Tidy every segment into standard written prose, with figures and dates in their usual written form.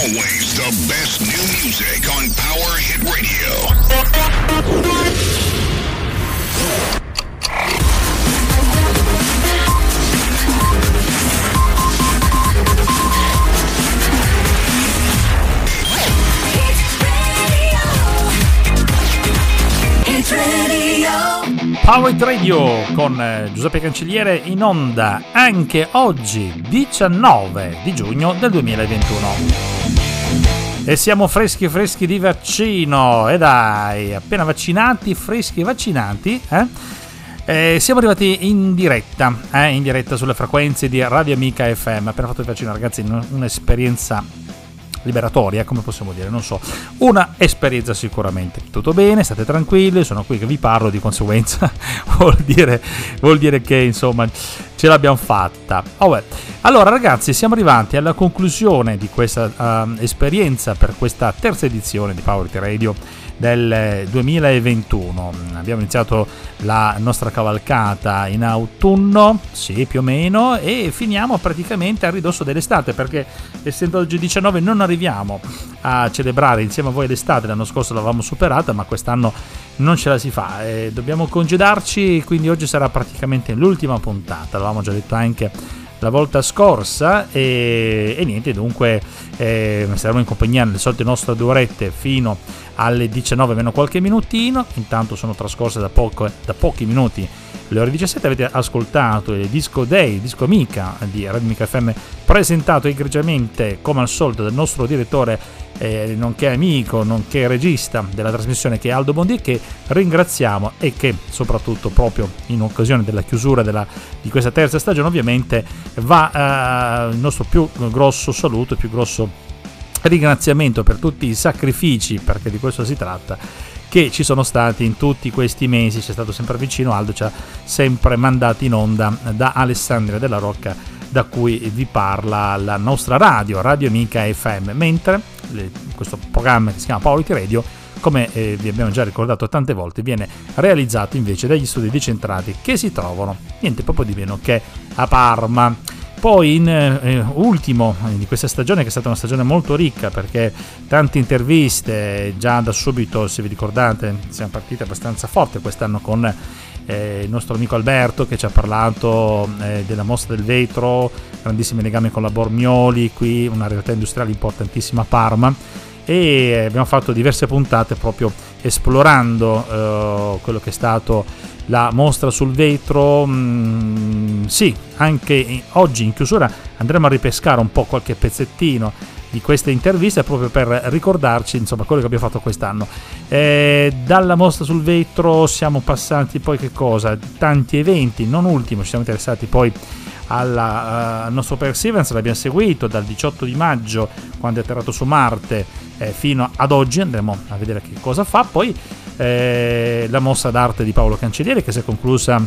Always the best new music on Power Hit Radio. Power Hit Radio con Giuseppe Cancelliere in onda anche oggi 19 di giugno del 2021 e siamo freschi di vaccino, e dai, appena vaccinati, siamo arrivati in diretta sulle frequenze di Radio Amica FM. Appena fatto il vaccino, ragazzi, un'esperienza liberatoria, come possiamo dire, non so, una esperienza sicuramente. Tutto bene, state tranquilli, sono qui che vi parlo, di conseguenza vuol dire che insomma ce l'abbiamo fatta. Allora ragazzi, siamo arrivati alla conclusione di questa esperienza per questa terza edizione di Power Hit Radio del 2021. Abbiamo iniziato la nostra cavalcata in autunno, sì, più o meno, e finiamo praticamente a ridosso dell'estate, perché essendo oggi 19 non arriviamo a celebrare insieme a voi l'estate. L'anno scorso l'avevamo superata, ma quest'anno non ce la si fa, dobbiamo congedarci, quindi oggi sarà praticamente l'ultima puntata, l'avevamo già detto anche la volta scorsa, e niente, dunque saremo in compagnia nelle solite nostre 2 orette fino alle 19 meno qualche minutino. Intanto sono trascorse da pochi minuti le ore 17, avete ascoltato il Disco Day, Disco Amica di Radio Amica FM, presentato egregiamente come al solito dal nostro direttore, nonché amico, nonché regista della trasmissione, che è Aldo Bondi, che ringraziamo e che soprattutto proprio in occasione della chiusura di questa terza stagione ovviamente va il nostro più grosso saluto, più grosso ringraziamento per tutti i sacrifici, perché di questo si tratta, che ci sono stati in tutti questi mesi. C'è stato sempre vicino, Aldo ci ha sempre mandato in onda da Alessandria della Rocca, da cui vi parla la nostra Radio Amica FM, mentre questo programma che si chiama Power Hit Radio, come vi abbiamo già ricordato tante volte, viene realizzato invece dagli studi decentrati che si trovano niente proprio di meno che a Parma. Poi ultimo di questa stagione, che è stata una stagione molto ricca, perché tante interviste già da subito, se vi ricordate, siamo partiti abbastanza forte quest'anno con il nostro amico Alberto, che ci ha parlato della mostra del vetro, grandissimi legami con la Bormioli, qui una realtà industriale importantissima a Parma, e abbiamo fatto diverse puntate proprio esplorando quello che è stato la mostra sul vetro. Sì, anche oggi in chiusura andremo a ripescare un po' qualche pezzettino di queste interviste, proprio per ricordarci insomma quello che abbiamo fatto quest'anno. Dalla mostra sul vetro siamo passati poi tanti eventi, non ultimo ci siamo interessati poi al nostro Perseverance, l'abbiamo seguito dal 18 di maggio quando è atterrato su Marte fino ad oggi, andremo a vedere che cosa fa. Poi la mostra d'arte di Paolo Cancellieri, che si è conclusa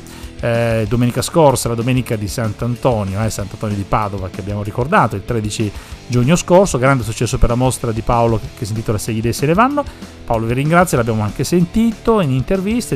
domenica scorsa, la domenica di Sant'Antonio, Sant'Antonio di Padova, che abbiamo ricordato il 13 giugno scorso. Grande successo per la mostra di Paolo, che si intitola Se gli dei se ne vanno. Paolo vi ringrazia, l'abbiamo anche sentito in intervista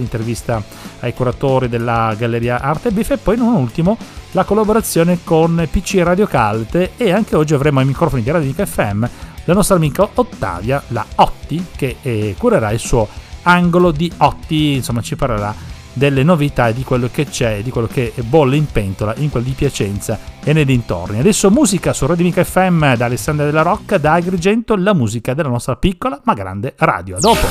ai curatori della Galleria Arte e Beef, e poi non ultimo la collaborazione con PC Radio Cult, e anche oggi avremo ai microfoni di Radio Amica FM la nostra amica Ottavia, la Otti, che curerà il suo angolo di Otti, insomma ci parlerà delle novità e di quello che c'è, di quello che bolle in pentola in quel di Piacenza e nei dintorni. Adesso musica su Radio Amica FM da Alessandria della Rocca, da Agrigento, la musica della nostra piccola ma grande radio. A dopo.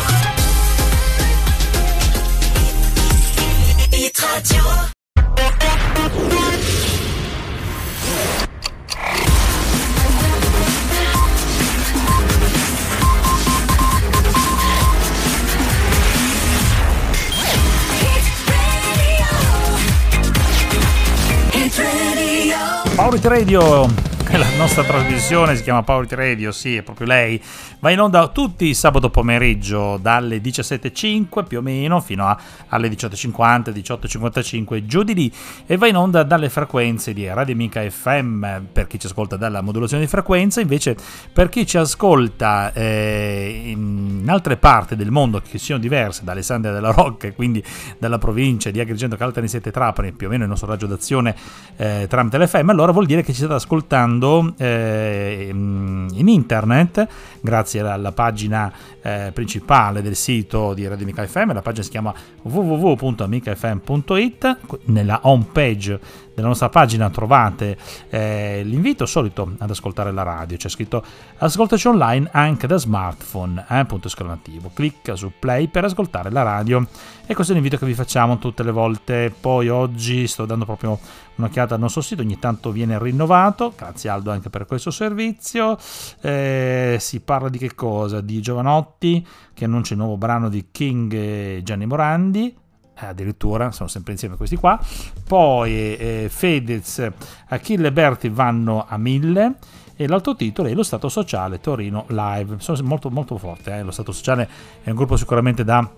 Power Hit Radio, la nostra trasmissione si chiama Power Hit Radio, sì, è proprio lei, va in onda tutti i sabato pomeriggio dalle 17.05 più o meno fino alle 18.50, 18.55 giù di lì, e va in onda dalle frequenze di Radio Amica FM per chi ci ascolta dalla modulazione di frequenza. Invece per chi ci ascolta in altre parti del mondo che siano diverse da Alessandria della Rocca, e quindi dalla provincia di Agrigento, Caltanissetta e Trapani, più o meno il nostro raggio d'azione tramite l'FM, allora vuol dire che ci state ascoltando in internet, grazie alla pagina principale del sito di Radio Amica FM. La pagina si chiama www.amicafm.it. Nella home page della nostra pagina trovate l'invito solito ad ascoltare la radio. C'è scritto ascoltaci online anche da smartphone, punto esclamativo. Clicca su play per ascoltare la radio, e questo è l'invito che vi facciamo tutte le volte. Poi oggi sto dando proprio un'occhiata al nostro sito, ogni tanto viene rinnovato, grazie Aldo anche per questo servizio. Si parla di che cosa? Di Jovanotti che annuncia il nuovo brano di King e Gianni Morandi, addirittura sono sempre insieme questi qua. Poi Fedez, Achille Berti vanno a 1000, e l'altro titolo è Lo Stato Sociale Torino Live. Sono molto molto forte. Lo Stato Sociale è un gruppo sicuramente da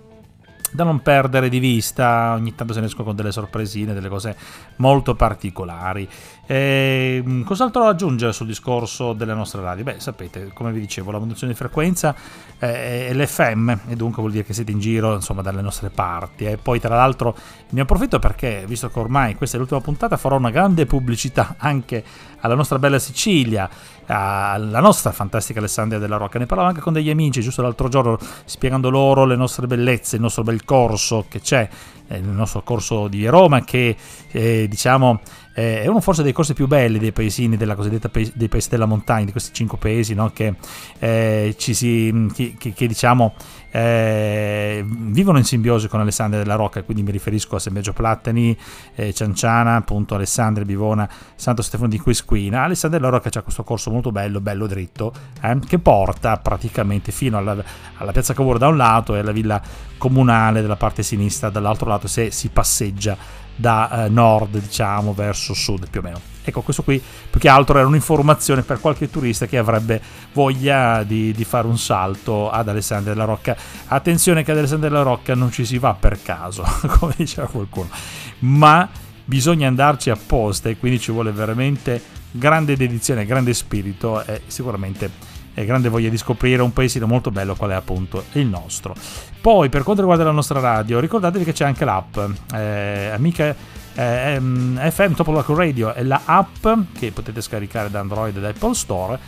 non perdere di vista, ogni tanto se ne escono con delle sorpresine, delle cose molto particolari. Cos'altro aggiungere sul discorso delle nostre radio? Beh, sapete, come vi dicevo, la modulazione di frequenza è l'FM, e dunque vuol dire che siete in giro, insomma, dalle nostre parti. E poi tra l'altro ne approfitto perché, visto che ormai questa è l'ultima puntata, farò una grande pubblicità anche alla nostra bella Sicilia, alla nostra fantastica Alessandria della Rocca. Ne parlavo anche con degli amici giusto l'altro giorno, spiegando loro le nostre bellezze, il nostro bel corso che c'è, il nostro corso di Roma, che diciamo è uno forse dei corsi più belli dei paesini della cosiddetta dei paesi della montagna, di questi 5 paesi, no? Che diciamo vivono in simbiosi con Alessandria della Rocca. Quindi mi riferisco a Semmeggio Platani, Cianciana, appunto, Alessandria, Bivona, Santo Stefano di Quisquina. Alessandria della Rocca c'ha questo corso molto bello, bello dritto, che porta praticamente fino alla piazza Cavour da un lato e alla villa comunale della parte sinistra dall'altro lato, se si passeggia da nord, diciamo, verso sud più o meno. Ecco, questo qui più che altro era un'informazione per qualche turista che avrebbe voglia di fare un salto ad Alessandria della Rocca. Attenzione che ad Alessandria della Rocca non ci si va per caso, come diceva qualcuno, ma bisogna andarci apposta, e quindi ci vuole veramente grande dedizione, grande spirito e sicuramente grande voglia di scoprire un paesino molto bello qual è appunto il nostro. Poi per quanto riguarda la nostra radio, ricordatevi che c'è anche l'app Amica FM Top Local Radio, è la app che potete scaricare da Android ed Apple Store.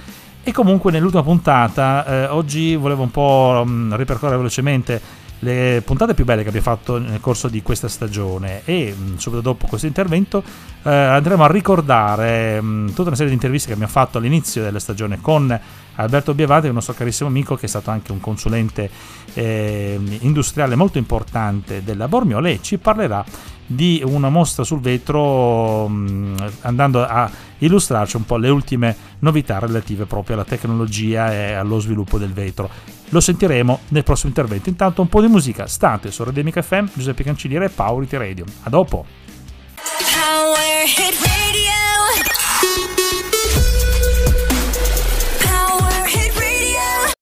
E comunque nell'ultima puntata oggi volevo un po' ripercorrere velocemente le puntate più belle che abbiamo fatto nel corso di questa stagione, e subito dopo questo intervento andremo a ricordare tutta una serie di interviste che abbiamo fatto all'inizio della stagione con Alberto Biavati, un nostro carissimo amico che è stato anche un consulente industriale molto importante della Bormioli, e ci parlerà di una mostra sul vetro, andando a illustrarci un po' le ultime novità relative proprio alla tecnologia e allo sviluppo del vetro. Lo sentiremo nel prossimo intervento. Intanto un po' di musica, state su Radio Amica FM, Giuseppe Cancelliere e Power Hit Radio. A dopo. Power Hit Radio. Power Hit Radio.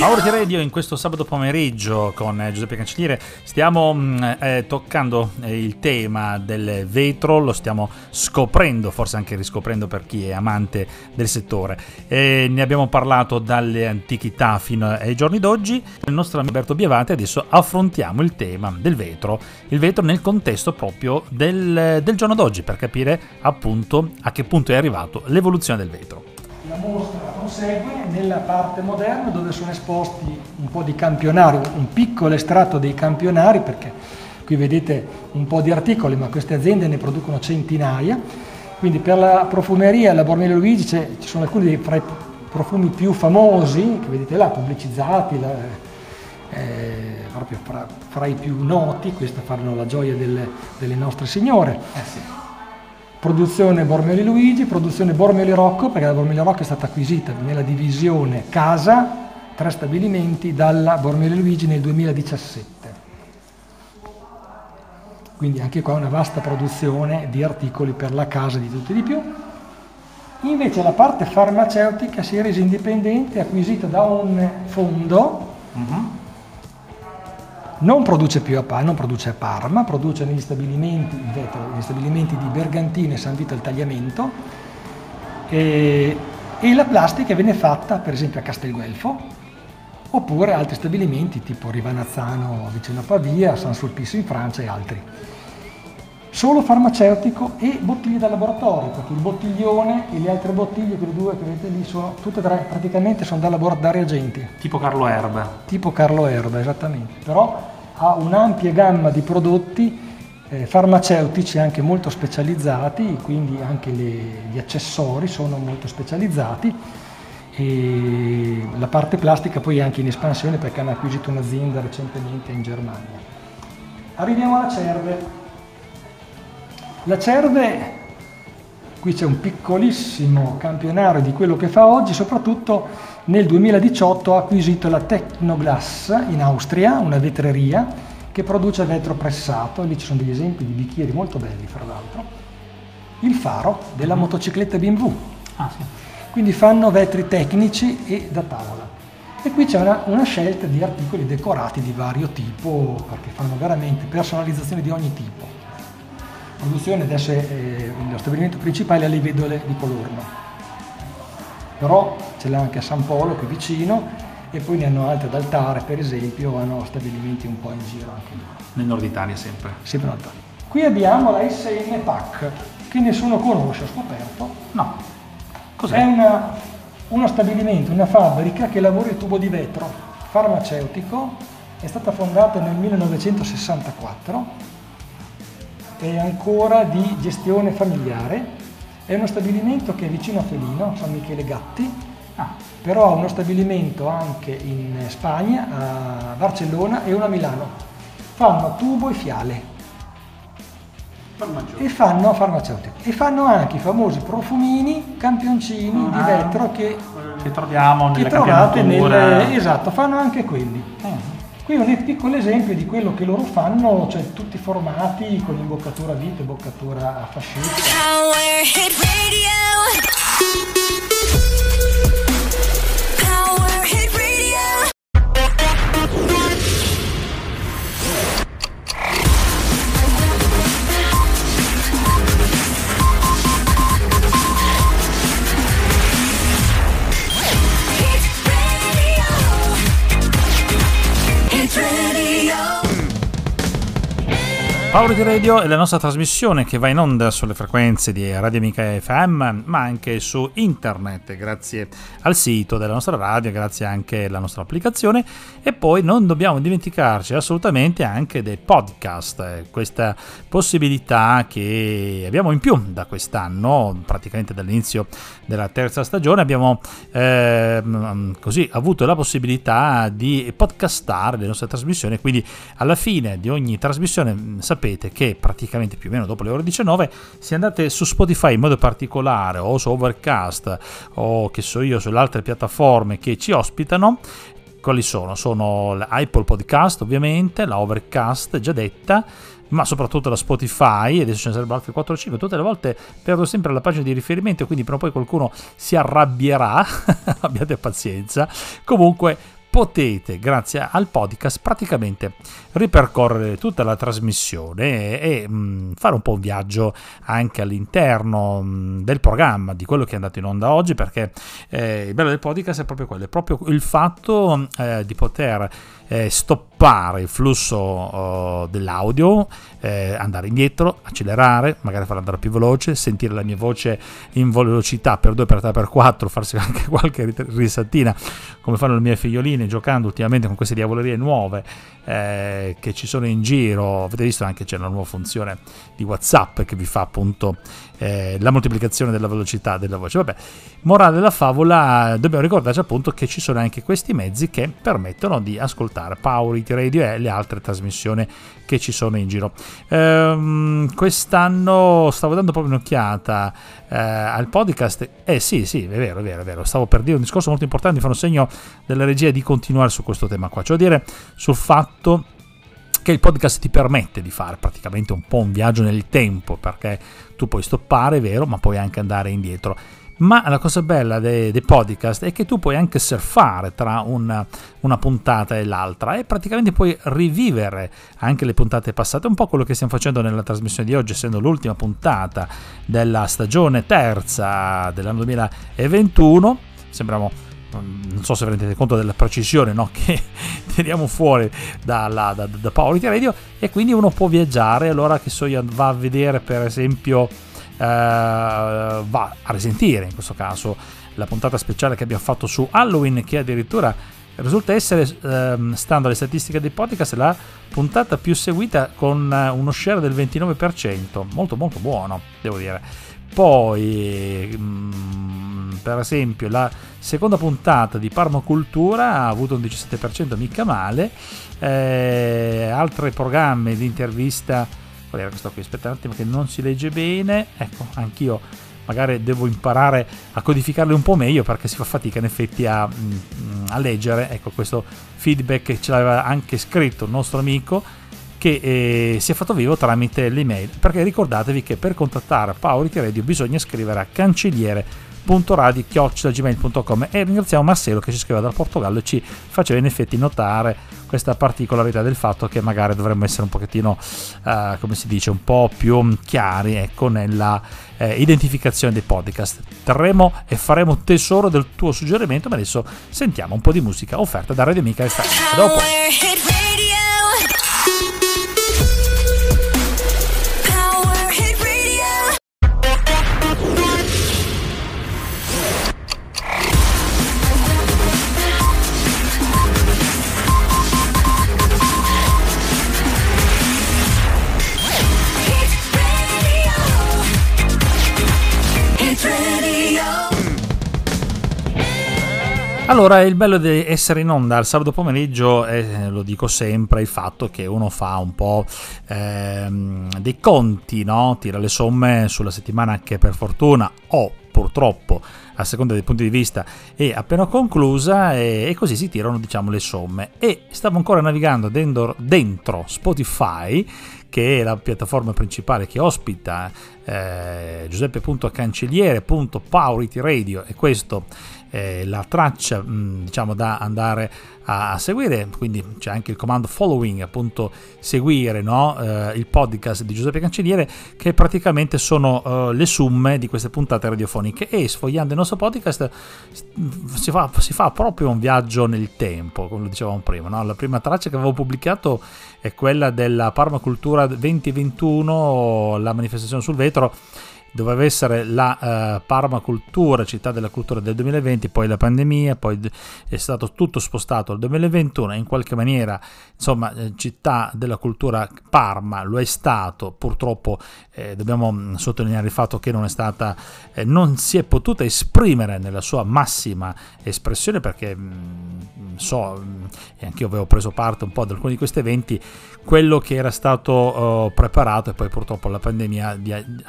Power Hit Radio in questo sabato pomeriggio con Giuseppe Cancelliere. Stiamo toccando il tema del vetro, lo stiamo scoprendo, forse anche riscoprendo per chi è amante del settore. Ne abbiamo parlato dalle antichità fino ai giorni d'oggi. Il nostro amico Alberto Biavati, adesso affrontiamo il tema del vetro, il vetro nel contesto proprio del giorno d'oggi, per capire appunto a che punto è arrivato l'evoluzione del vetro. La mostra prosegue nella parte moderna, dove sono esposti un po' di campionari, un piccolo estratto dei campionari, perché qui vedete un po' di articoli, ma queste aziende ne producono centinaia. Quindi per la profumeria, la Bormioli Luigi, ci sono alcuni dei fra i profumi più famosi, che vedete là, pubblicizzati, proprio fra i più noti. Questa faranno la gioia delle nostre signore. Sì. Produzione Bormioli Luigi, produzione Bormioli Rocco, perché la Bormioli Rocco è stata acquisita nella divisione casa, 3 stabilimenti, dalla Bormioli Luigi nel 2017. Quindi anche qua una vasta produzione di articoli per la casa, di tutto e di più. Invece la parte farmaceutica si è resa indipendente, acquisita da un fondo, non produce più a Parma, non produce a Parma, produce negli stabilimenti di Bergantino e San Vito al Tagliamento, e la plastica viene fatta per esempio a Castelguelfo oppure altri stabilimenti tipo Rivanazzano vicino a Pavia, San Sulpicio in Francia e altri. Solo farmaceutico e bottiglie da laboratorio, perché il bottiglione e le altre bottiglie, quelle due che vedete lì, sono tutte e tre praticamente sono da reagenti. Tipo Carlo Erba. Tipo Carlo Erba, esattamente. Però ha un'ampia gamma di prodotti farmaceutici anche molto specializzati, quindi anche gli accessori sono molto specializzati. E la parte plastica poi è anche in espansione perché hanno acquisito un'azienda recentemente in Germania. Arriviamo alla Cerve. La Cerve, qui c'è un piccolissimo campionario di quello che fa oggi, soprattutto nel 2018 ha acquisito la Technoglass in Austria, una vetreria che produce vetro pressato, lì ci sono degli esempi di bicchieri molto belli fra l'altro, il faro della motocicletta BMW, sì. Quindi fanno vetri tecnici e da tavola. E qui c'è una scelta di articoli decorati di vario tipo, perché fanno veramente personalizzazioni di ogni tipo. Produzione adesso lo stabilimento principale alle Vedole di Colorno, però ce l'ha anche a San Polo qui vicino e poi ne hanno altre ad Altare per esempio, hanno stabilimenti un po' in giro anche lì. Nel nord Italia sempre. Sempre nord Italia. Qui abbiamo la SM PAC che nessuno conosce, ho scoperto. No. Cos'è? È uno stabilimento, una fabbrica che lavora il tubo di vetro farmaceutico, è stata fondata nel 1964. È ancora di gestione familiare, è uno stabilimento che è vicino a Felino, San Michele Gatti, però ha uno stabilimento anche in Spagna, a Barcellona e uno a Milano. Fanno tubo e fiale e fanno farmaceutico e fanno anche i famosi profumini, campioncini di vetro che troviamo nelle campionature. Esatto, fanno anche quelli. Qui un piccolo esempio di quello che loro fanno, cioè tutti formati con imboccatura a vite, imboccatura a fascetta. Power Hit Radio. Power Hit Power Hit Radio è la nostra trasmissione che va in onda sulle frequenze di Radio Amica FM, ma anche su internet, grazie al sito della nostra radio, grazie anche alla nostra applicazione. E poi non dobbiamo dimenticarci assolutamente anche dei podcast, questa possibilità che abbiamo in più da quest'anno, praticamente dall'inizio della terza stagione, abbiamo così avuto la possibilità di podcastare le nostre trasmissioni, quindi alla fine di ogni trasmissione sapete che praticamente più o meno dopo le ore 19, se andate su Spotify in modo particolare o su Overcast o che so io sulle altre piattaforme che ci ospitano, quali sono? Sono l'Apple Podcast ovviamente, la Overcast già detta, ma soprattutto la Spotify, e adesso ce ne sarebbero altre 4 o 5, tutte le volte perdo sempre la pagina di riferimento, quindi prima o poi qualcuno si arrabbierà, abbiate pazienza, comunque potete, grazie al podcast, praticamente ripercorrere tutta la trasmissione e fare un po' un viaggio anche all'interno del programma, di quello che è andato in onda oggi, perché il bello del podcast è proprio quello, è proprio il fatto di poter stoppare il flusso dell'audio, andare indietro, accelerare, magari farlo andare più veloce, sentire la mia voce in velocità per 2x3x4, farsi anche qualche risatina come fanno le mie figlioline giocando ultimamente con queste diavolerie nuove che ci sono in giro. Avete visto anche c'è una nuova funzione di WhatsApp che vi fa appunto la moltiplicazione della velocità della voce. Vabbè, morale della favola, dobbiamo ricordarci appunto che ci sono anche questi mezzi che permettono di ascoltare Power Hit Radio e le altre trasmissioni che ci sono in giro. Quest'anno stavo dando proprio un'occhiata al podcast, sì, è vero, stavo per dire un discorso molto importante, mi fanno segno della regia di continuare su questo tema qua, cioè dire sul fatto che il podcast ti permette di fare praticamente un po' un viaggio nel tempo, perché tu puoi stoppare, è vero, ma puoi anche andare indietro. ma la cosa bella dei podcast è che tu puoi anche surfare tra una puntata e l'altra e praticamente puoi rivivere anche le puntate passate, un po' quello che stiamo facendo nella trasmissione di oggi, essendo l'ultima puntata della stagione terza dell'anno 2021. Sembriamo, non so se vi rendete conto della precisione, no? Che tiriamo fuori da Power Hit Radio, e quindi uno può viaggiare, allora che so io, va a vedere per esempio, va a risentire in questo caso la puntata speciale che abbiamo fatto su Halloween, che addirittura risulta essere, stando alle statistiche dei podcast, la puntata più seguita con uno share del 29%, molto molto buono, devo dire. Poi per esempio la seconda puntata di Parma Cultura ha avuto un 17%, mica male. Altri programmi di intervista, qual era questo qui? Aspetta un attimo che non si legge bene, ecco, anch'io magari devo imparare a codificarle un po' meglio, perché si fa fatica in effetti a leggere. Ecco, questo feedback ce l'aveva anche scritto il nostro amico, che si è fatto vivo tramite l'email, perché ricordatevi che per contattare Power Hit Radio bisogna scrivere a cancelliere.radi@gmail.com, e ringraziamo Marcello che ci scrive dal Portogallo e ci faceva in effetti notare questa particolarità del fatto che magari dovremmo essere un pochettino, come si dice, un po' più chiari, ecco, nella identificazione dei podcast. Terremo e faremo tesoro del tuo suggerimento, ma adesso sentiamo un po' di musica offerta da Radio Amica FM. Dopo. Allora, il bello di essere in onda il sabato pomeriggio è, lo dico sempre, il fatto che uno fa un po' dei conti, no? Tira le somme sulla settimana che per fortuna o purtroppo, a seconda dei punti di vista, è appena conclusa, e così si tirano, diciamo, le somme. E stavo ancora navigando dentro Spotify, che è la piattaforma principale che ospita Giuseppe.Cancelliere.PowerHitRadio, e questo la traccia, diciamo, da andare a seguire. Quindi c'è anche il comando following, appunto seguire, no? Il podcast di Giuseppe Cancelliere, che praticamente sono le somme di queste puntate radiofoniche, e sfogliando il nostro podcast si fa proprio un viaggio nel tempo, come lo dicevamo prima, no? La prima traccia che avevo pubblicato è quella della Parma Cultura 2021, la manifestazione sul vetro. Doveva essere la Parma Cultura, città della cultura del 2020, poi la pandemia, poi è stato tutto spostato al 2021, in qualche maniera, insomma, città della cultura Parma lo è stato. Purtroppo dobbiamo sottolineare il fatto che non è stata, non si è potuta esprimere nella sua massima espressione, perché e anch'io avevo preso parte un po' ad alcuni di questi eventi, quello che era stato preparato, e poi purtroppo la pandemia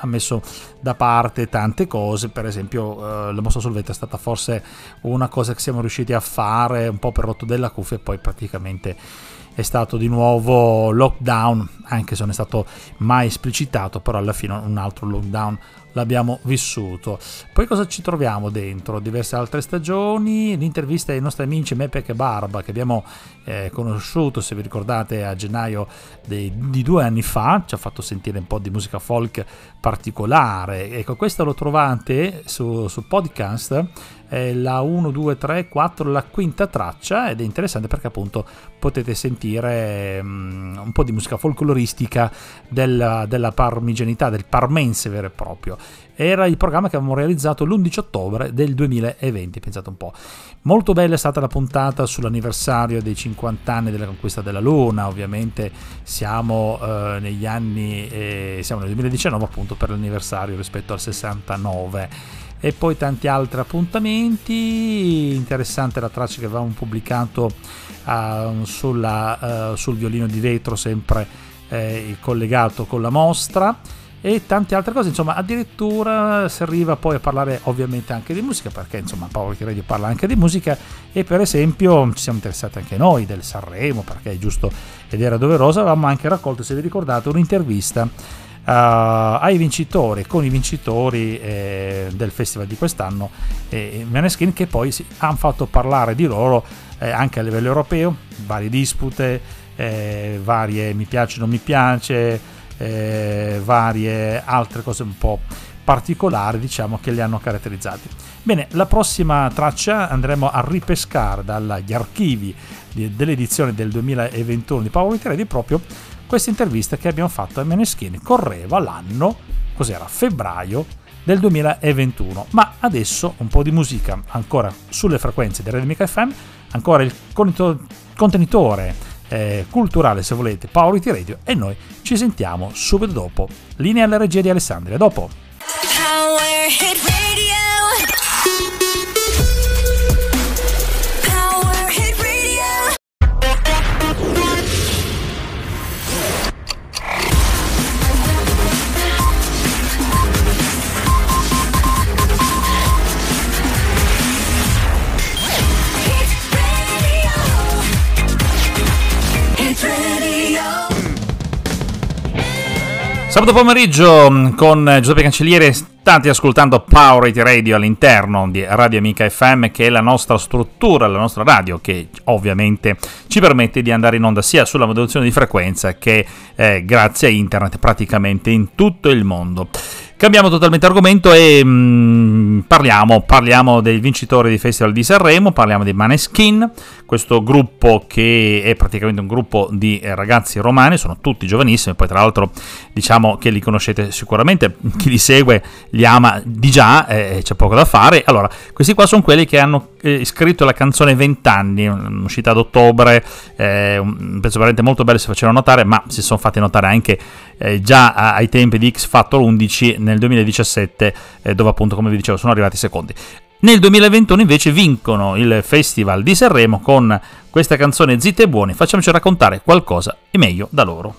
ha messo da parte tante cose. Per esempio la mostra sul vetro è stata forse una cosa che siamo riusciti a fare un po' per rotto della cuffia, e poi praticamente è stato di nuovo lockdown, anche se non è stato mai esplicitato, però alla fine un altro lockdown l'abbiamo vissuto. Poi cosa ci troviamo dentro? Diverse altre stagioni, l'intervista ai nostri amici Mepec e Barba, che abbiamo conosciuto, se vi ricordate, a gennaio di 2 anni fa, ci ha fatto sentire un po' di musica folk particolare. Ecco, questo lo trovate su podcast, la 1, 2, 3, 4, la quinta traccia, ed è interessante perché appunto potete sentire un po' di musica folcloristica della parmigianità, del parmense vero e proprio. Era il programma che avevamo realizzato l'11 ottobre del 2020, pensate un po'. Molto bella è stata la puntata sull'anniversario dei 50 anni della conquista della Luna. Ovviamente siamo siamo nel 2019, appunto, per l'anniversario rispetto al 69. E poi tanti altri appuntamenti. Interessante la traccia che avevamo pubblicato sul violino di vetro, sempre collegato con la mostra, e tante altre cose. Insomma, addirittura si arriva poi a parlare ovviamente anche di musica, perché insomma Power Hit Radio parla anche di musica, e per esempio ci siamo interessati anche noi del Sanremo, perché è giusto ed era doveroso. Avevamo anche raccolto, se vi ricordate, un'intervista ai vincitori, con i vincitori del festival di quest'anno, Maneskin, che poi hanno fatto parlare di loro anche a livello europeo, varie dispute, varie mi piace non mi piace, varie altre cose un po' particolari, diciamo, che li hanno caratterizzati. Bene, la prossima traccia andremo a ripescare dagli archivi dell'edizione del 2021 di Power Hit Radio proprio questa intervista che abbiamo fatto a Maneskin. Correva l'anno, cos'era, febbraio del 2021, ma adesso un po' di musica ancora sulle frequenze di Radio Amica FM, ancora il contenitore culturale, se volete, Power Hit Radio, e noi ci sentiamo subito dopo. Linea alla regia di Alessandria, dopo. Power Hit Radio. Power Hit Radio. Hit Radio. Sabato pomeriggio con Giuseppe Cancelliere, state ascoltando Power Hit Radio all'interno di Radio Amica FM, che è la nostra struttura, la nostra radio, che ovviamente ci permette di andare in onda sia sulla modulazione di frequenza che grazie a internet praticamente in tutto il mondo. Cambiamo totalmente argomento e parliamo del vincitore dei Festival di Sanremo, parliamo di Maneskin, questo gruppo che è praticamente un gruppo di ragazzi romani, sono tutti giovanissimi, poi tra l'altro diciamo che li conoscete sicuramente, chi li segue li ama di già, c'è poco da fare. Allora, questi qua sono quelli che hanno scritto la canzone 20 anni, uscita ad ottobre, un pezzo veramente molto bello, si facevano notare, ma si sono fatti notare anche già ai tempi di X Factor 11 nel 2017, dove appunto, come vi dicevo, sono arrivati secondi. Nel 2021 invece vincono il Festival di Sanremo con questa canzone Zitte e Buoni, facciamoci raccontare qualcosa e meglio da loro.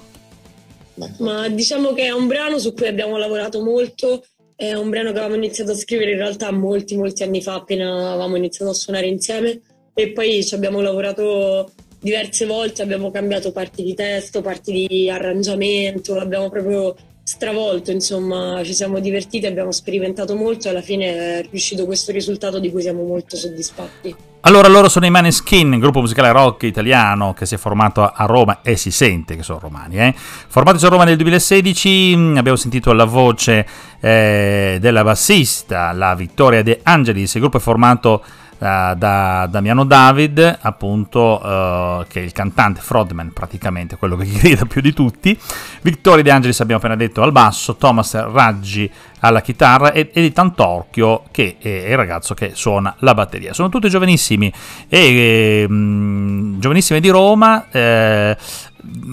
Ma diciamo che è un brano su cui abbiamo lavorato molto, è un brano che avevamo iniziato a scrivere in realtà molti anni fa, appena avevamo iniziato a suonare insieme, e poi ci abbiamo lavorato diverse volte, abbiamo cambiato parti di testo, parti di arrangiamento, l'abbiamo proprio stravolto, insomma ci siamo divertiti, abbiamo sperimentato molto e alla fine è riuscito questo risultato di cui siamo molto soddisfatti. Allora, loro sono i Maneskin, gruppo musicale rock italiano che si è formato a Roma, e si sente che sono romani. Formatosi a Roma nel 2016, abbiamo sentito la voce della bassista, la Victoria De Angelis. Il gruppo è formato da Damiano David, appunto, che è il cantante frontman, praticamente quello che grida più di tutti, Victoria De Angelis abbiamo appena detto al basso, Thomas Raggi alla chitarra e Ethan Torchio, che è il ragazzo che suona la batteria. Sono tutti giovanissimi giovanissimi di Roma,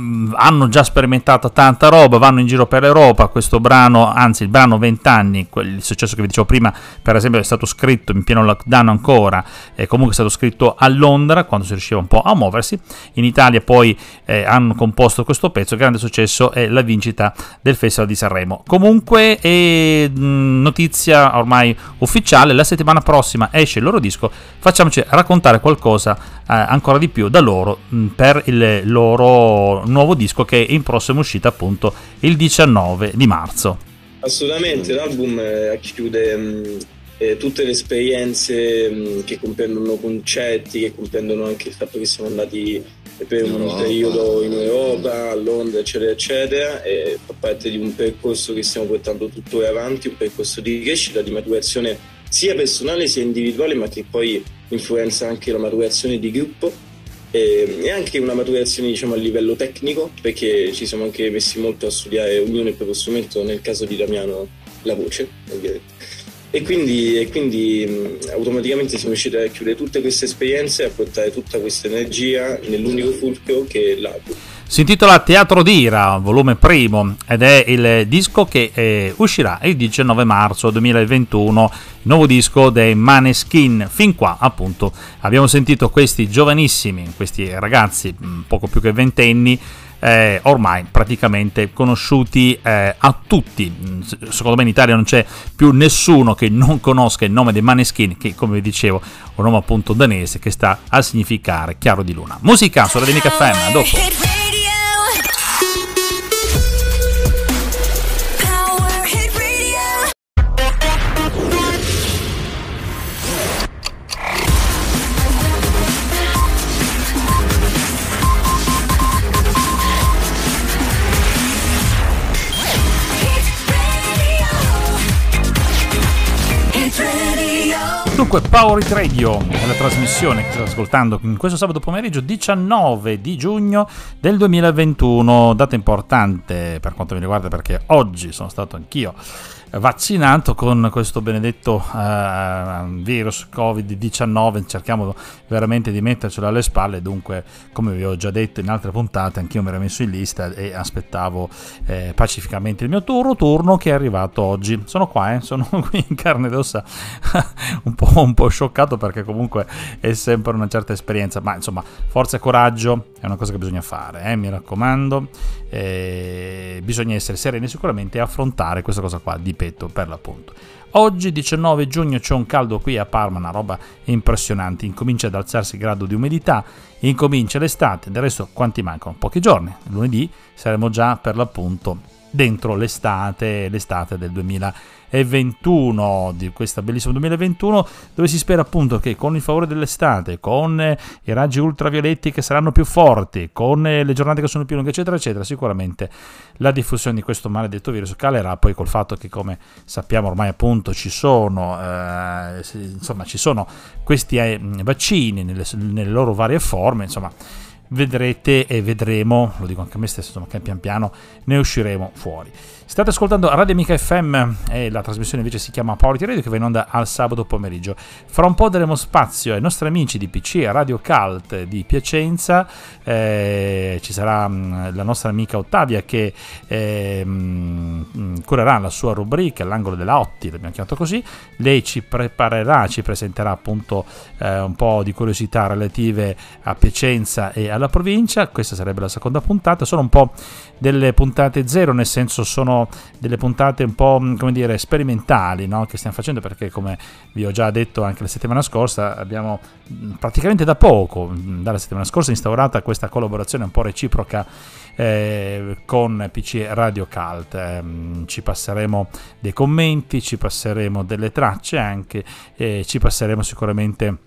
hanno già sperimentato tanta roba, vanno in giro per l'Europa. Questo brano, anzi il brano 20 anni, il successo che vi dicevo prima, per esempio, è stato scritto in pieno lockdown ancora, e comunque è stato scritto a Londra quando si riusciva un po' a muoversi. In Italia poi hanno composto questo pezzo, grande successo, è la vincita del Festival di Sanremo. Comunque è notizia ormai ufficiale, la settimana prossima esce il loro disco, facciamoci raccontare qualcosa ancora di più da loro per il loro nuovo disco, che è in prossima uscita appunto il 19 di marzo. Assolutamente, l'album chiude tutte le esperienze che comprendono concetti, che comprendono anche il fatto che siamo andati per un periodo in Europa, a Londra, eccetera eccetera, e fa parte di un percorso che stiamo portando tuttora avanti, un percorso di crescita, di maturazione sia personale sia individuale, ma che poi influenza anche la maturazione di gruppo e anche una maturazione, diciamo, a livello tecnico, perché ci siamo anche messi molto a studiare ognuno il proprio strumento, nel caso di Damiano la voce, ovviamente, e quindi automaticamente siamo riusciti a chiudere tutte queste esperienze e a portare tutta questa energia nell'unico fulcro che è l'album. Si intitola Teatro d'Ira, volume primo, ed è il disco che uscirà il 19 marzo 2021, nuovo disco dei Maneskin. Fin qua appunto abbiamo sentito questi giovanissimi, questi ragazzi poco più che ventenni, ormai praticamente conosciuti a tutti. Secondo me in Italia non c'è più nessuno che non conosca il nome dei Maneskin, che, come vi dicevo, è un nome appunto danese che sta a significare chiaro di luna. Musica su Radio Amica FM, dopo. Dunque, Power Hit Radio è la trasmissione che state ascoltando in questo sabato pomeriggio 19 di giugno del 2021, data importante per quanto mi riguarda perché oggi sono stato anch'io vaccinato con questo benedetto virus Covid-19, cerchiamo veramente di mettercelo alle spalle. Dunque, come vi ho già detto in altre puntate, anch'io mi ero messo in lista e aspettavo pacificamente il mio turno che è arrivato oggi. Sono qua, sono qui in carne ed ossa, un po' scioccato perché comunque è sempre una certa esperienza, ma insomma forza e coraggio è una cosa che bisogna fare, mi raccomando, bisogna essere sereni sicuramente e affrontare questa cosa qua di petto per l'appunto. Oggi 19 giugno c'è un caldo qui a Parma, una roba impressionante, incomincia ad alzarsi il grado di umidità, incomincia l'estate, del resto quanti mancano? Pochi giorni, lunedì saremo già per l'appunto dentro l'estate del 2021, di questa bellissima 2021, dove si spera appunto che con il favore dell'estate, con i raggi ultravioletti che saranno più forti, con le giornate che sono più lunghe eccetera eccetera, sicuramente la diffusione di questo maledetto virus calerà. Poi col fatto che, come sappiamo ormai appunto, ci sono questi vaccini nelle loro varie forme, insomma vedrete e vedremo, lo dico anche a me stesso, insomma, che pian piano ne usciremo fuori. State ascoltando Radio Amica FM e la trasmissione invece si chiama Power Hit Radio, che va in onda al sabato pomeriggio. Fra un po' daremo spazio ai nostri amici di PC Radio Cult di Piacenza, ci sarà la nostra amica Ottavia che curerà la sua rubrica L'angolo della Otti, l'abbiamo chiamato così. Lei ci presenterà appunto un po' di curiosità relative a Piacenza e alla provincia. Questa sarebbe la seconda puntata, sono un po' delle puntate zero, nel senso sono delle puntate un po', come dire, sperimentali, no? Che stiamo facendo perché, come vi ho già detto anche la settimana scorsa, abbiamo praticamente da poco, dalla settimana scorsa, instaurata questa collaborazione un po' reciproca con PC Radio Cult. Ci passeremo dei commenti, ci passeremo delle tracce anche, ci passeremo sicuramente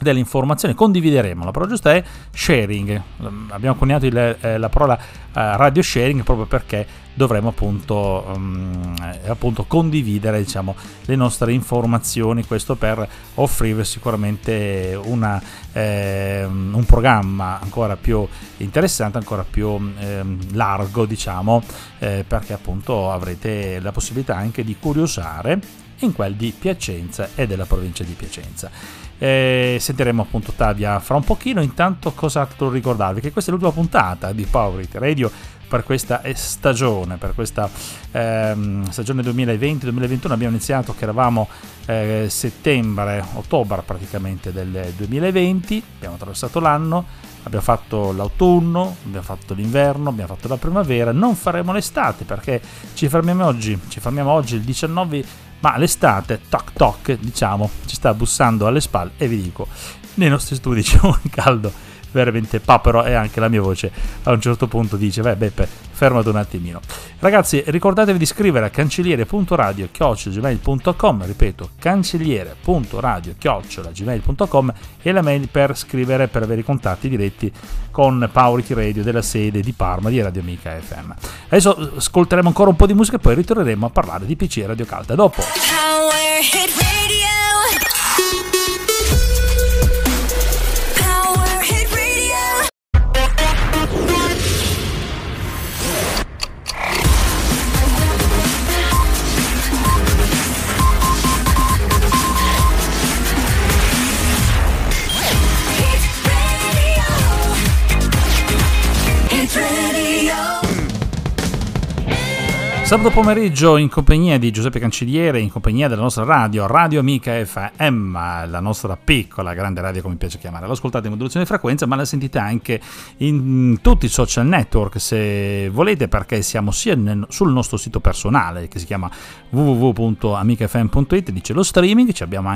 delle informazioni, condivideremo, la parola giusta è sharing, abbiamo coniato la parola radio sharing proprio perché dovremo appunto condividere, diciamo, le nostre informazioni, questo per offrire sicuramente un programma ancora più interessante, ancora più largo, diciamo, perché appunto avrete la possibilità anche di curiosare in quel di Piacenza e della provincia di Piacenza. Sentiremo appunto Tavia fra un pochino. Intanto cos'altro ricordarvi? Che questa è l'ultima puntata di Power Hit Radio per questa stagione, stagione 2020-2021. Abbiamo iniziato che eravamo settembre-ottobre praticamente del 2020, abbiamo attraversato l'anno, abbiamo fatto l'autunno, abbiamo fatto l'inverno, abbiamo fatto la primavera, non faremo l'estate perché ci fermiamo oggi il 19, ma l'estate, toc toc, diciamo, ci sta bussando alle spalle e vi dico, nei nostri studi c'è un caldo veramente papero e anche la mia voce a un certo punto dice: vai Beppe, fermati un attimino. Ragazzi, ricordatevi di scrivere a cancelliere.radio@gmail.com, ripeto, cancelliere.radio@gmail.com è la mail per scrivere, per avere i contatti diretti con Power Hit Radio della sede di Parma di Radio Amica FM. Adesso ascolteremo ancora un po' di musica e poi ritorneremo a parlare di PC Radio Cult. A dopo. Power Hit Radio. Sabato pomeriggio in compagnia di Giuseppe Cancelliere, in compagnia della nostra radio, Radio Amica FM, la nostra piccola grande radio come mi piace chiamarla. L'ascoltate in modulazione di frequenza, ma la sentite anche in tutti i social network se volete, perché siamo sia sul nostro sito personale che si chiama www.amicafm.it, dice lo streaming, ci abbiamo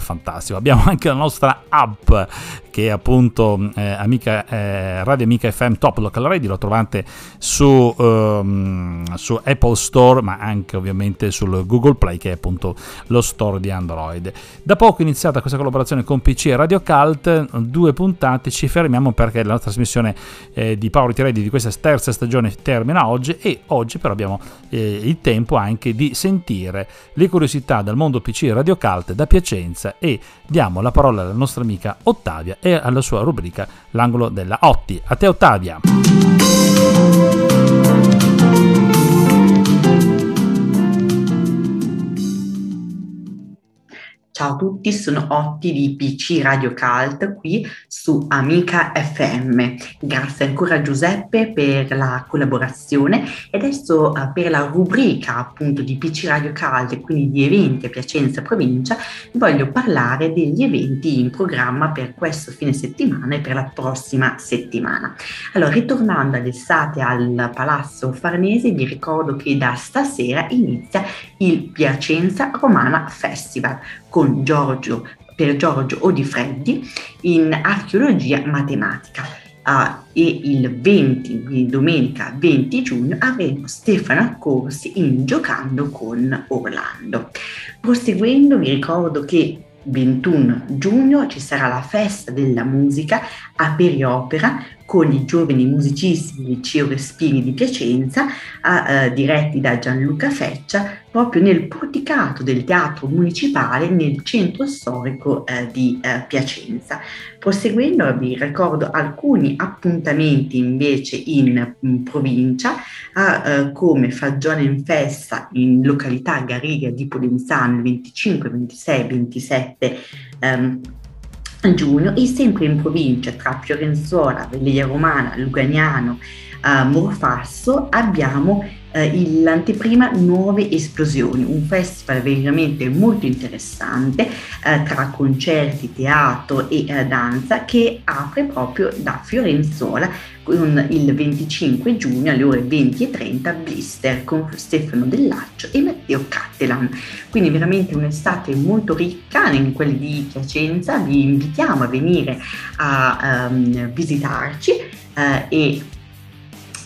fantastico, abbiamo anche la nostra app che è appunto Radio Amica FM Top Local Radio, lo trovate su su Apple Store, ma anche ovviamente sul Google Play, che è appunto lo store di Android. Da poco è iniziata questa collaborazione con PC Radio Cult, 2 puntate, ci fermiamo perché la trasmissione di Power Hit Radio di questa terza stagione termina oggi, e oggi però abbiamo il tempo anche di sentire le curiosità dal mondo PC Radio Cult da Piacenza, e diamo la parola alla nostra amica Ottavia e alla sua rubrica L'angolo della Otti. A te Ottavia! Ciao a tutti, sono Otti di PC Radio Cult qui su Amica FM. Grazie ancora a Giuseppe per la collaborazione, e adesso per la rubrica appunto di PC Radio Cult, quindi di eventi a Piacenza provincia, voglio parlare degli eventi in programma per questo fine settimana e per la prossima settimana. Allora, ritornando all'estate al Palazzo Farnese, vi ricordo che da stasera inizia il Piacenza Romana Festival con Giorgio Odifreddi in archeologia matematica. E il 20, quindi domenica 20 giugno, avremo Stefano Accorsi in Giocando con Orlando. Proseguendo, vi ricordo che 21 giugno ci sarà la festa della musica a Periopera con i giovani musicisti del Liceo Respighi di Piacenza, diretti da Gianluca Feccia, proprio nel porticato del teatro municipale nel centro storico di Piacenza. Proseguendo, vi ricordo alcuni appuntamenti invece in provincia, come Fagione in Festa in località Garriga di Polenzano 25, 26, 27 giugno, e sempre in provincia tra Fiorenzuola, Velia Romana, Luganiano, Morfasso abbiamo l'anteprima Nuove Esplosioni, un festival veramente molto interessante tra concerti, teatro e danza, che apre proprio da Fiorenzuola con il 25 giugno alle ore 20:30 Blister con Stefano Dellaccio e Matteo Cattelan. Quindi veramente un'estate molto ricca in quelli di Piacenza, vi invitiamo a venire a visitarci e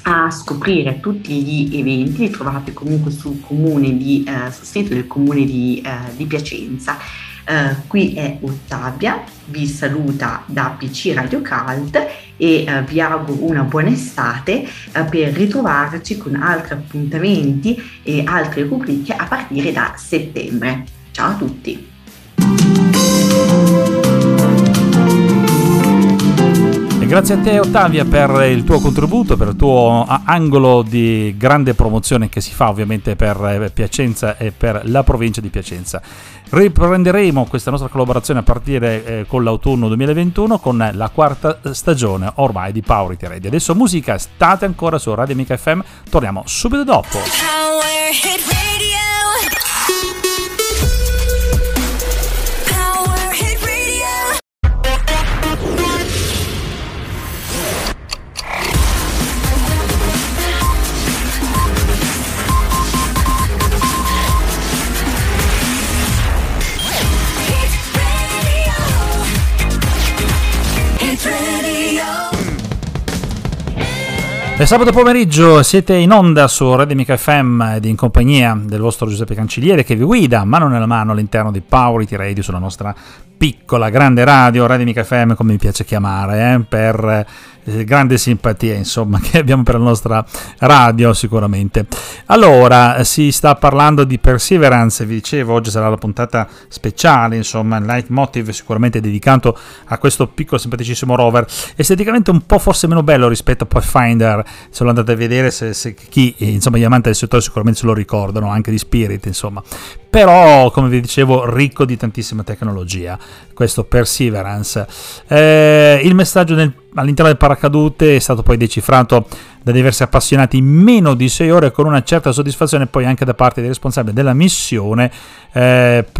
a scoprire tutti gli eventi. Li trovate comunque sul sito del comune di Piacenza. Qui è Ottavia, vi saluta da PC Radio Cult e vi auguro una buona estate, per ritrovarci con altri appuntamenti e altre rubriche a partire da settembre. Ciao a tutti! Grazie a te Ottavia per il tuo contributo, per il tuo angolo di grande promozione che si fa ovviamente per Piacenza e per la provincia di Piacenza. Riprenderemo questa nostra collaborazione a partire con l'autunno 2021 con la quarta stagione ormai di Power Hit Radio. Adesso musica, state ancora su Radio Amica FM, torniamo subito dopo. Power Hit Radio. È sabato pomeriggio, siete in onda su Radio Amica FM ed in compagnia del vostro Giuseppe Cancelliere, che vi guida mano nella mano all'interno di Power Hit Radio, sulla nostra piccola grande radio, Radio Amica FM come mi piace chiamare, per grande simpatia insomma che abbiamo per la nostra radio sicuramente. Allora, si sta parlando di Perseverance, vi dicevo oggi sarà la puntata speciale, insomma il leitmotiv sicuramente dedicato a questo piccolo simpaticissimo rover, esteticamente un po' forse meno bello rispetto a Pathfinder, se lo andate a vedere, se chi insomma gli amanti del settore sicuramente se lo ricordano, anche di Spirit insomma, però come vi dicevo ricco di tantissima tecnologia questo Perseverance. Il messaggio all'interno del paracadute è stato poi decifrato da diversi appassionati in meno di 6 ore, con una certa soddisfazione poi anche da parte dei responsabili della missione. Tra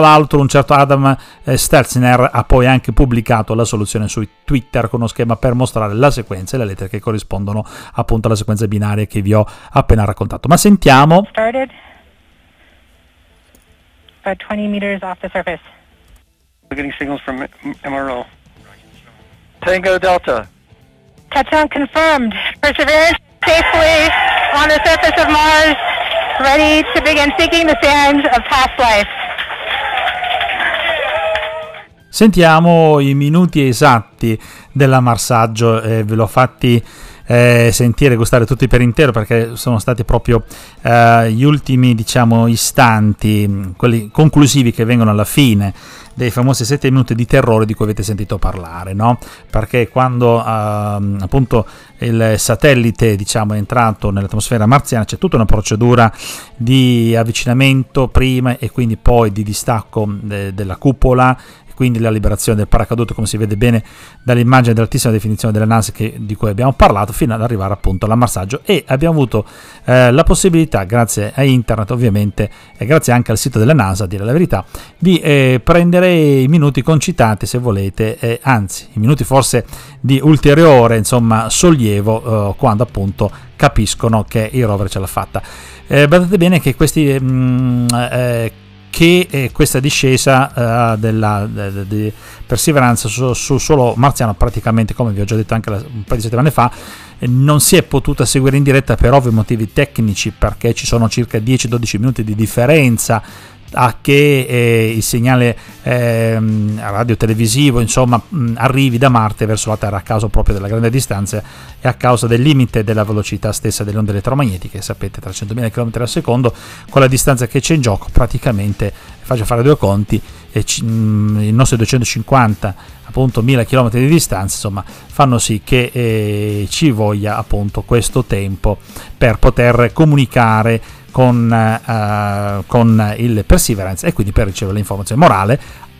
l'altro un certo Adam Stelzner ha poi anche pubblicato la soluzione su Twitter con uno schema per mostrare la sequenza e le lettere che corrispondono appunto alla sequenza binaria che vi ho appena raccontato. Ma sentiamo. Started about 20 meters off the surface. We're getting signals from MRO. Tango Delta. Touchdown confirmed. Perseverance safely on the surface of Mars, ready to begin seeking the sands of past life. Sentiamo i minuti esatti dell'ammarsaggio e ve l'ho fatti sentire, gustare tutti per intero, perché sono stati proprio gli ultimi, diciamo, istanti, quelli conclusivi che vengono alla fine dei famosi 7 minuti di terrore di cui avete sentito parlare, no? Perché quando appunto il satellite, diciamo, è entrato nell'atmosfera marziana, c'è tutta una procedura di avvicinamento prima e quindi poi di distacco della cupola, quindi la liberazione del paracadute, come si vede bene dall'immagine dell'altissima definizione della NASA di cui abbiamo parlato, fino ad arrivare appunto all'ammassaggio. E abbiamo avuto la possibilità, grazie a internet ovviamente e grazie anche al sito della NASA, a dire la verità, di prendere i minuti concitati, se volete, anzi i minuti forse di ulteriore, insomma, sollievo, quando appunto capiscono che il rover ce l'ha fatta. Guardate bene che questi che questa discesa di Perseverance sul suolo marziano, praticamente, come vi ho già detto anche un paio di settimane fa, non si è potuta seguire in diretta per ovvi motivi tecnici, perché ci sono circa 10-12 minuti di differenza a che il segnale radiotelevisivo, insomma, arrivi da Marte verso la Terra, a causa proprio della grande distanza e a causa del limite della velocità stessa delle onde elettromagnetiche. Sapete, 300.000 km al secondo, con la distanza che c'è in gioco, praticamente, faccio fare due conti, e i nostri 250, appunto, 1000 km di distanza, insomma, fanno sì che ci voglia appunto questo tempo per poter comunicare con il Perseverance e quindi per ricevere l'informazione morale.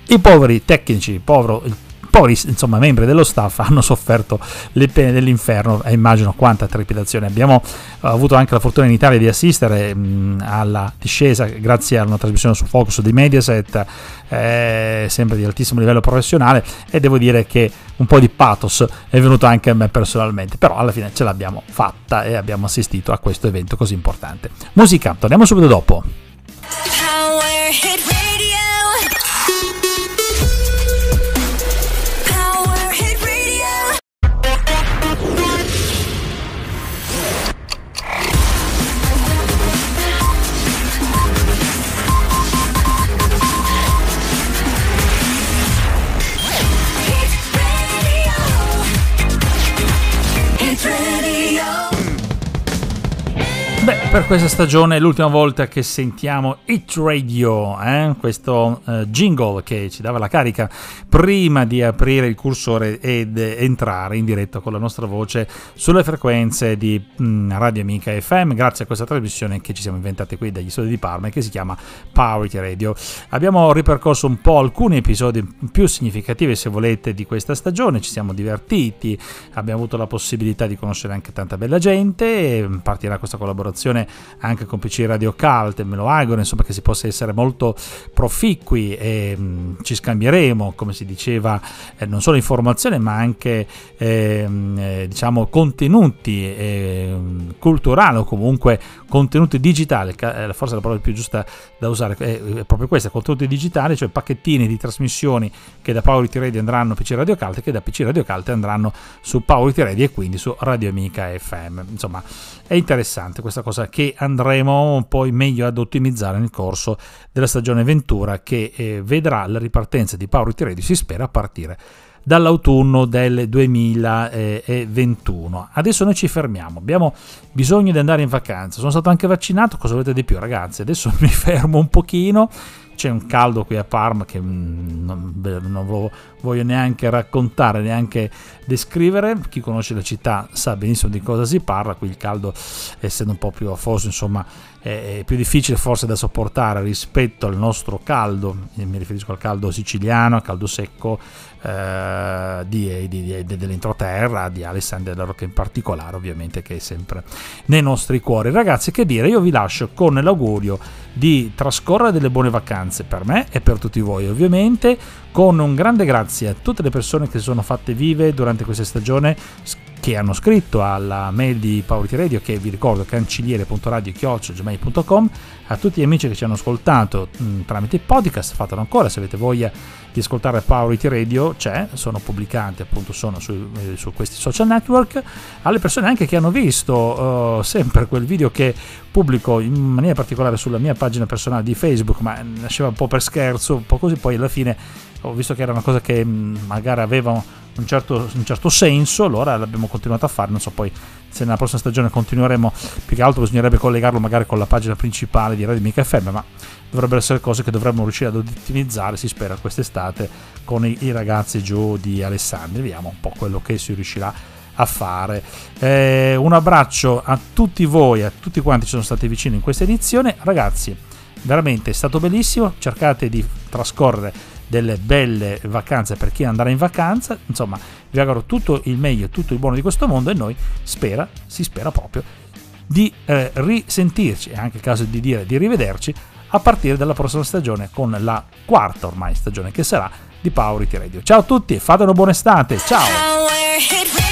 I poveri tecnici, i poveri insomma membri dello staff hanno sofferto le pene dell'inferno, e immagino quanta trepidazione. Abbiamo avuto anche la fortuna in Italia di assistere alla discesa grazie a una trasmissione su Focus di Mediaset, sempre di altissimo livello professionale, e devo dire che un po' di pathos è venuto anche a me personalmente, però alla fine ce l'abbiamo fatta e abbiamo assistito a questo evento così importante. Musica, torniamo subito dopo. Power Hit Radio. Power Hit Radio. Hit Radio. Beh, per questa stagione è l'ultima volta che sentiamo Hit Radio, questo jingle che ci dava la carica prima di aprire il cursore ed entrare in diretta con la nostra voce sulle frequenze di Radio Amica FM, grazie a questa trasmissione che ci siamo inventati qui dagli studi di Parma, che si chiama Power Hit Radio. Abbiamo ripercorso un po' alcuni episodi più significativi, se volete, di questa stagione, ci siamo divertiti, abbiamo avuto la possibilità di conoscere anche tanta bella gente, e partirà questa collaborazione anche con PC Radio Cult, me lo auguro, insomma, che si possa essere molto proficui e ci scambieremo, come si diceva, non solo informazione ma anche diciamo contenuti culturali o comunque contenuti digitali. Forse la parola più giusta da usare è proprio questa, contenuti digitali, cioè pacchettini di trasmissioni che da Power Hit Radio andranno a PC Radio Cult e che da PC Radio Cult andranno su Power Hit Radio e quindi su Radio Amica FM. Insomma, è interessante questa cosa che andremo poi meglio ad ottimizzare nel corso della stagione Ventura, che vedrà la ripartenza di Power Hit Radio, si spera, a partire dall'autunno del 2021. Adesso noi ci fermiamo, abbiamo bisogno di andare in vacanza, sono stato anche vaccinato, cosa volete di più, ragazzi? Adesso mi fermo un pochino, c'è un caldo qui a Parma che non voglio neanche raccontare, neanche descrivere. Chi conosce la città sa benissimo di cosa si parla. Qui il caldo, essendo un po' più afoso, insomma, è più difficile forse da sopportare rispetto al nostro caldo, mi riferisco al caldo siciliano, al caldo secco dell'entroterra, di Alessandria della Rocca in particolare, ovviamente, che è sempre nei nostri cuori. Ragazzi, che dire, io vi lascio con l'augurio di trascorrere delle buone vacanze, per me e per tutti voi ovviamente, con un grande grazie a tutte le persone che si sono fatte vive durante questa stagione, che hanno scritto alla mail di Power Hit Radio, che vi ricordo cancelliere.radio@gmail.com, a tutti gli amici che ci hanno ascoltato tramite podcast, fatelo ancora se avete voglia di ascoltare Power Hit Radio, c'è, sono pubblicati appunto, sono su questi social network, alle persone anche che hanno visto sempre quel video che pubblico in maniera particolare sulla mia pagina personale di Facebook, ma nasceva un po' per scherzo, un po' così, poi alla fine ho visto che era una cosa che magari aveva un certo senso, allora l'abbiamo continuato a fare, non so poi se nella prossima stagione continueremo, più che altro bisognerebbe collegarlo magari con la pagina principale di Radio Amica FM, ma dovrebbero essere cose che dovremmo riuscire ad ottimizzare, si spera, quest'estate con i ragazzi giù di Alessandria, vediamo un po' quello che si riuscirà a fare. Un abbraccio a tutti voi, a tutti quanti ci sono stati vicini in questa edizione, ragazzi, veramente è stato bellissimo, cercate di trascorrere delle belle vacanze per chi andrà in vacanza, insomma vi auguro tutto il meglio, tutto il buono di questo mondo e noi si spera proprio di risentirci, è anche il caso di dire di rivederci a partire dalla prossima stagione, con la quarta ormai stagione che sarà di Power Hit Radio. Ciao a tutti, fate una buona estate, ciao!